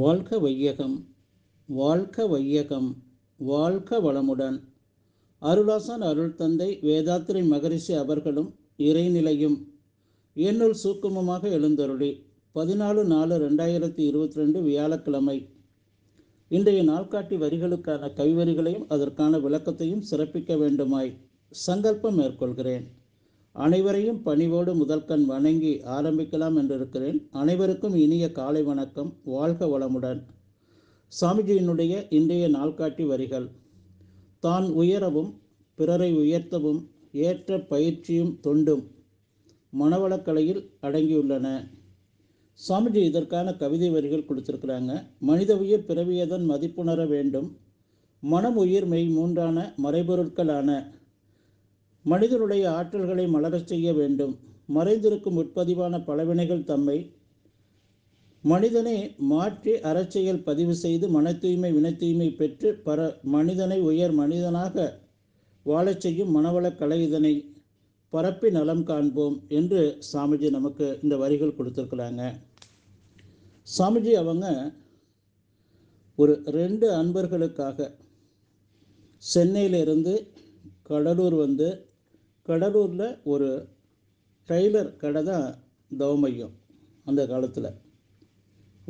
வாழ்க வையகம், வாழ்க வையகம், வாழ்க வளமுடன். அருளாசன் அருள் தந்தை வேதாத்திரி மகரிஷி அவர்களும் இறைநிலையும் என்னுள் சூக்குமமாக எழுந்தருளி 14/4/2022 வியாழக்கிழமை இன்றைய நாள்காட்டி வரிகளுக்கான கைவரிகளையும் அதற்கான விளக்கத்தையும் சிறப்பிக்க வேண்டுமாய் சங்கல்பம் மேற்கொள்கிறேன். அனைவரையும் பணிவோடு முதல்கண் வணங்கி ஆரம்பிக்கலாம் என்றிருக்கிறேன். அனைவருக்கும் இனிய காலை வணக்கம். வாழ்க வளமுடன். சாமிஜியினுடைய இன்றைய நாள்காட்டி வரிகள்: தான் உயரவும் பிறரை உயர்த்தவும் ஏற்ற பயிற்சியும் தொண்டும் மனவளக்கலையில் அடங்கியுள்ளன. சுவாமிஜி இதற்கான கவிதை வரிகள் கொடுத்திருக்கிறாங்க. மனித உயிர் பிறவியதன் மதிப்புணர வேண்டும். மனம், உயிர், மெய் மூன்றான மறைபொருட்களான மனிதனுடைய ஆற்றல்களை மலரச் செய்ய வேண்டும். மறைந்திருக்கும் உட்பதிவான பலவினைகள் தம்மை மனிதனை மாற்றி அறச்செயல் பதிவு செய்து மன தூய்மை, வினை தூய்மை பெற்று மனிதனை உயர் மனிதனாக வாழச் செய்யும் மனவளக்கலை. இதனை பரப்பி நலம் காண்போம் என்று சாமிஜி நமக்கு இந்த வரிகள் கொடுத்துருக்குறாங்க. சாமிஜி அவங்க ஒரு 2 அன்பர்களுக்காக சென்னையிலிருந்து கடலூர் வந்து, கடலூரில் ஒரு ட்ரெய்லர் கடை தான் தவமையும் அந்த காலத்தில்.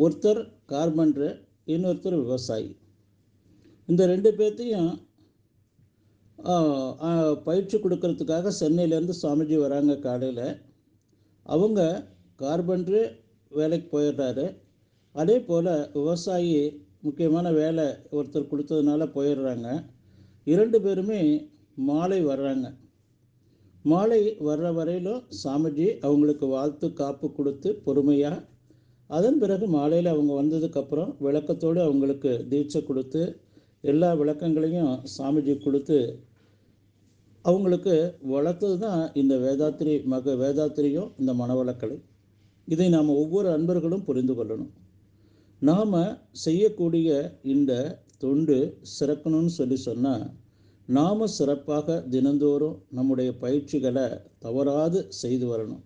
ஒருத்தர் கார்பன்ட்ரு, இன்னொருத்தர் விவசாயி. இந்த 2 பேர்த்தையும் பயிற்சி கொடுக்கறதுக்காக சென்னையிலேருந்து சுவாமிஜி வராங்க. காலையில் அவங்க கார்பன்ட்ரு வேலைக்கு போயிடுறாரு. அதே போல் விவசாயி முக்கியமான வேலை ஒருத்தர் கொடுத்ததுனால போயிடுறாங்க. 2 பேருமே மாலை வர்றாங்க. மாலை வர்ற வரையிலும் சாமிஜி அவங்களுக்கு வாழ்த்து காப்பு கொடுத்து பொறுமையாக, அதன் பிறகு மாலையில் அவங்க வந்ததுக்கப்புறம் விளக்கத்தோடு அவங்களுக்கு தீட்சை கொடுத்து எல்லா விளக்கங்களையும் சாமிஜி கொடுத்து அவங்களுக்கு வளர்த்தது தான் இந்த வேதாத்திரியும் இந்த மனவளக்கலை. இதை நாம் ஒவ்வொரு அன்பர்களும் புரிந்து கொள்ளணும். நாம் செய்யக்கூடிய இந்த தொண்டு சிறக்கணும்னு சொன்னால் நாம் சிறப்பாக தினந்தோறும் நம்முடைய பயிற்சிகளை தவறாது செய்து வரணும்.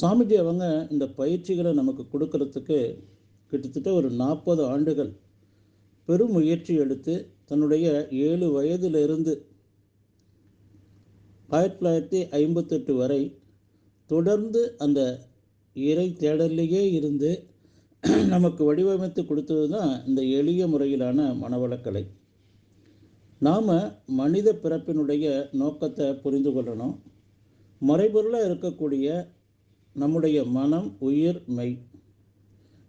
சாமிஜி அவங்க இந்த பயிற்சிகளை நமக்கு கொடுக்கறதுக்கு கிட்டத்தட்ட ஒரு 40 ஆண்டுகள் பெரும் முயற்சி எடுத்து தன்னுடைய 7 வயதிலிருந்து 1958 வரை தொடர்ந்து அந்த இறை தேடலையே இருந்து நமக்கு வடிவமைத்து கொடுத்தது தான் இந்த எளிய முறையிலான மனவளக்கலை. நாம் மனித பிறப்பினுடைய நோக்கத்தை புரிந்து கொள்ளணும். மறைபொருளாக இருக்கக்கூடிய நம்முடைய மனம், உயிர், மெய்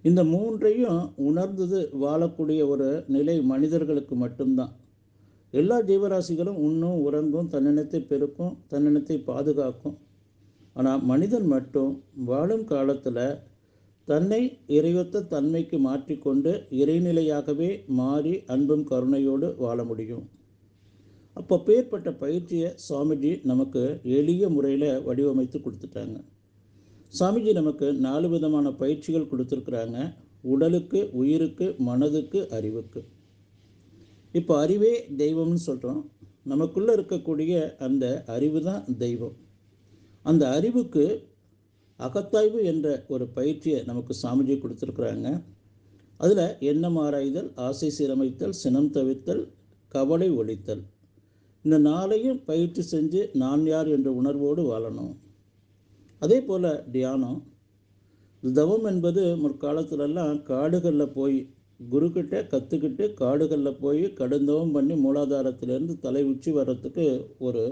இந்த 3ஐயும் உணர்ந்தது வாழக்கூடிய ஒரு நிலை மனிதர்களுக்கு மட்டும்தான். எல்லா ஜீவராசிகளும் உண்ணும், உறங்கும், தன்னினத்தை பெருக்கும், தன்னினத்தை பாதுகாக்கும். ஆனால் மனிதன் மட்டும் வாழும் காலத்தில் தன்னை இறையொத்த தன்மைக்கு மாற்றிக்கொண்டு இறைநிலையாகவே மாறி அன்பும் கருணையோடு வாழ முடியும். அப்போ பேர்பட்ட பயிற்சியை சுவாமிஜி நமக்கு எளிய முறையில் வடிவமைத்து கொடுத்துட்டாங்க. சாமிஜி நமக்கு 4 விதமான பயிற்சிகள் கொடுத்துருக்குறாங்க: உடலுக்கு, உயிருக்கு, மனதுக்கு, அறிவுக்கு. இப்போ அறிவே தெய்வம்னு சொல்கிறோம். நமக்குள்ளே இருக்கக்கூடிய அந்த அறிவு தான் தெய்வம். அந்த அறிவுக்கு அகத்தாய்வு என்ற ஒரு பயிற்சியை நமக்கு சாமிஜி கொடுத்துருக்குறாங்க. அதில் எண்ணம் ஆராய்தல், ஆசை சீரமைத்தல், சினம் தவித்தல், கவலை ஒழித்தல் இந்த 4ஐயும் பயிற்சி செஞ்சு நான் யார் என்ற உணர்வோடு வாழணும். அதே போல் தியானம், தவம் என்பது முற்காலத்துலலாம் காடுகளில் போய் குருக்கிட்ட கற்றுக்கிட்டு காடுகளில் போய் கடுந்தவம் பண்ணி மூலாதாரத்திலேருந்து தலை உச்சி வர்றதுக்கு ஒரு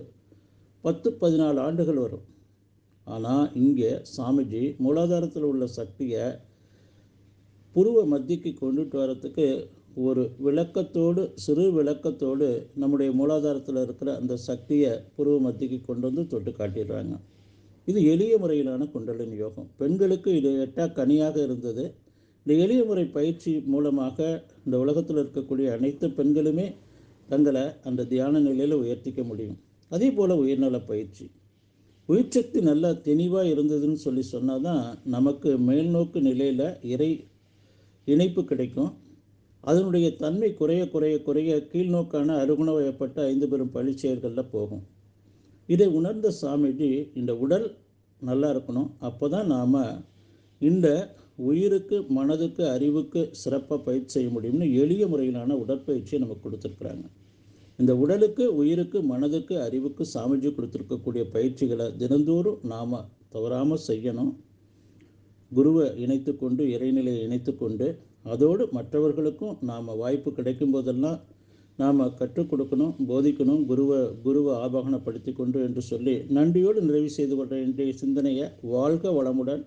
10-14 ஆண்டுகள் வரும். ஆனால் இங்கே சாமிஜி மூலாதாரத்தில் உள்ள சக்தியை புருவ மத்திக்கு கொண்டுட்டு வர்றதுக்கு ஒரு விளக்கத்தோடு, சிறு விளக்கத்தோடு நம்முடைய மூலாதாரத்தில் இருக்கிற அந்த சக்தியை புருவ மத்திக்கு கொண்டு வந்து தொட்டு காட்டிடுறாங்க. இது எளிய முறையிலான குண்டலின் யோகம். பெண்களுக்கு இது 8 கனியாக இருந்தது. இந்த எளிய முறை பயிற்சி மூலமாக இந்த உலகத்தில் இருக்கக்கூடிய அனைத்து பெண்களுமே தங்களை அந்த தியான நிலையில் உயர்த்திக்க முடியும். அதே போல் உயிர்நல பயிற்சி, உயிர்ச்சக்தி நல்லா தெளிவாக இருந்ததுன்னு சொன்னால் தான் நமக்கு மேல்நோக்கு நிலையில் இறை இணைப்பு கிடைக்கும். அதனுடைய தன்மை குறைய குறைய குறைய கீழ்நோக்கான அருகுண வயப்பட்ட 5 பெரும் பழி செயல்களில் போகும். இதை உணர்ந்த சாமிஜி இந்த உடல் நல்லா இருக்கணும், அப்போ தான் நாம் இந்த உயிருக்கு, மனதுக்கு, அறிவுக்கு சிறப்பாக பயிற்சி செய்ய முடியும்னு எளிய முறையிலான உடற்பயிற்சியை நமக்கு கொடுத்துருக்குறாங்க. இந்த உடலுக்கு, உயிருக்கு, மனதுக்கு, அறிவுக்கு சாமிஜி கொடுத்துருக்கக்கூடிய பயிற்சிகளை தினந்தோறும் நாம் தவறாமல் செய்யணும். குருவை இணைத்து கொண்டு, இறைநிலையை இணைத்து கொண்டு, அதோடு மற்றவர்களுக்கும் நாம் வாய்ப்பு கிடைக்கும் போதெல்லாம் நாம் கற்றுக் கொடுக்கணும், போதிக்கணும், குருவை ஆபாகனப்படுத்தி கொண்டு என்று சொல்லி நன்றியோடு நிறைவு செய்து கொண்ட இன்றைய சிந்தனையை வாழ்க வளமுடன்,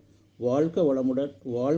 வாழ்க வளமுடன், வாழ்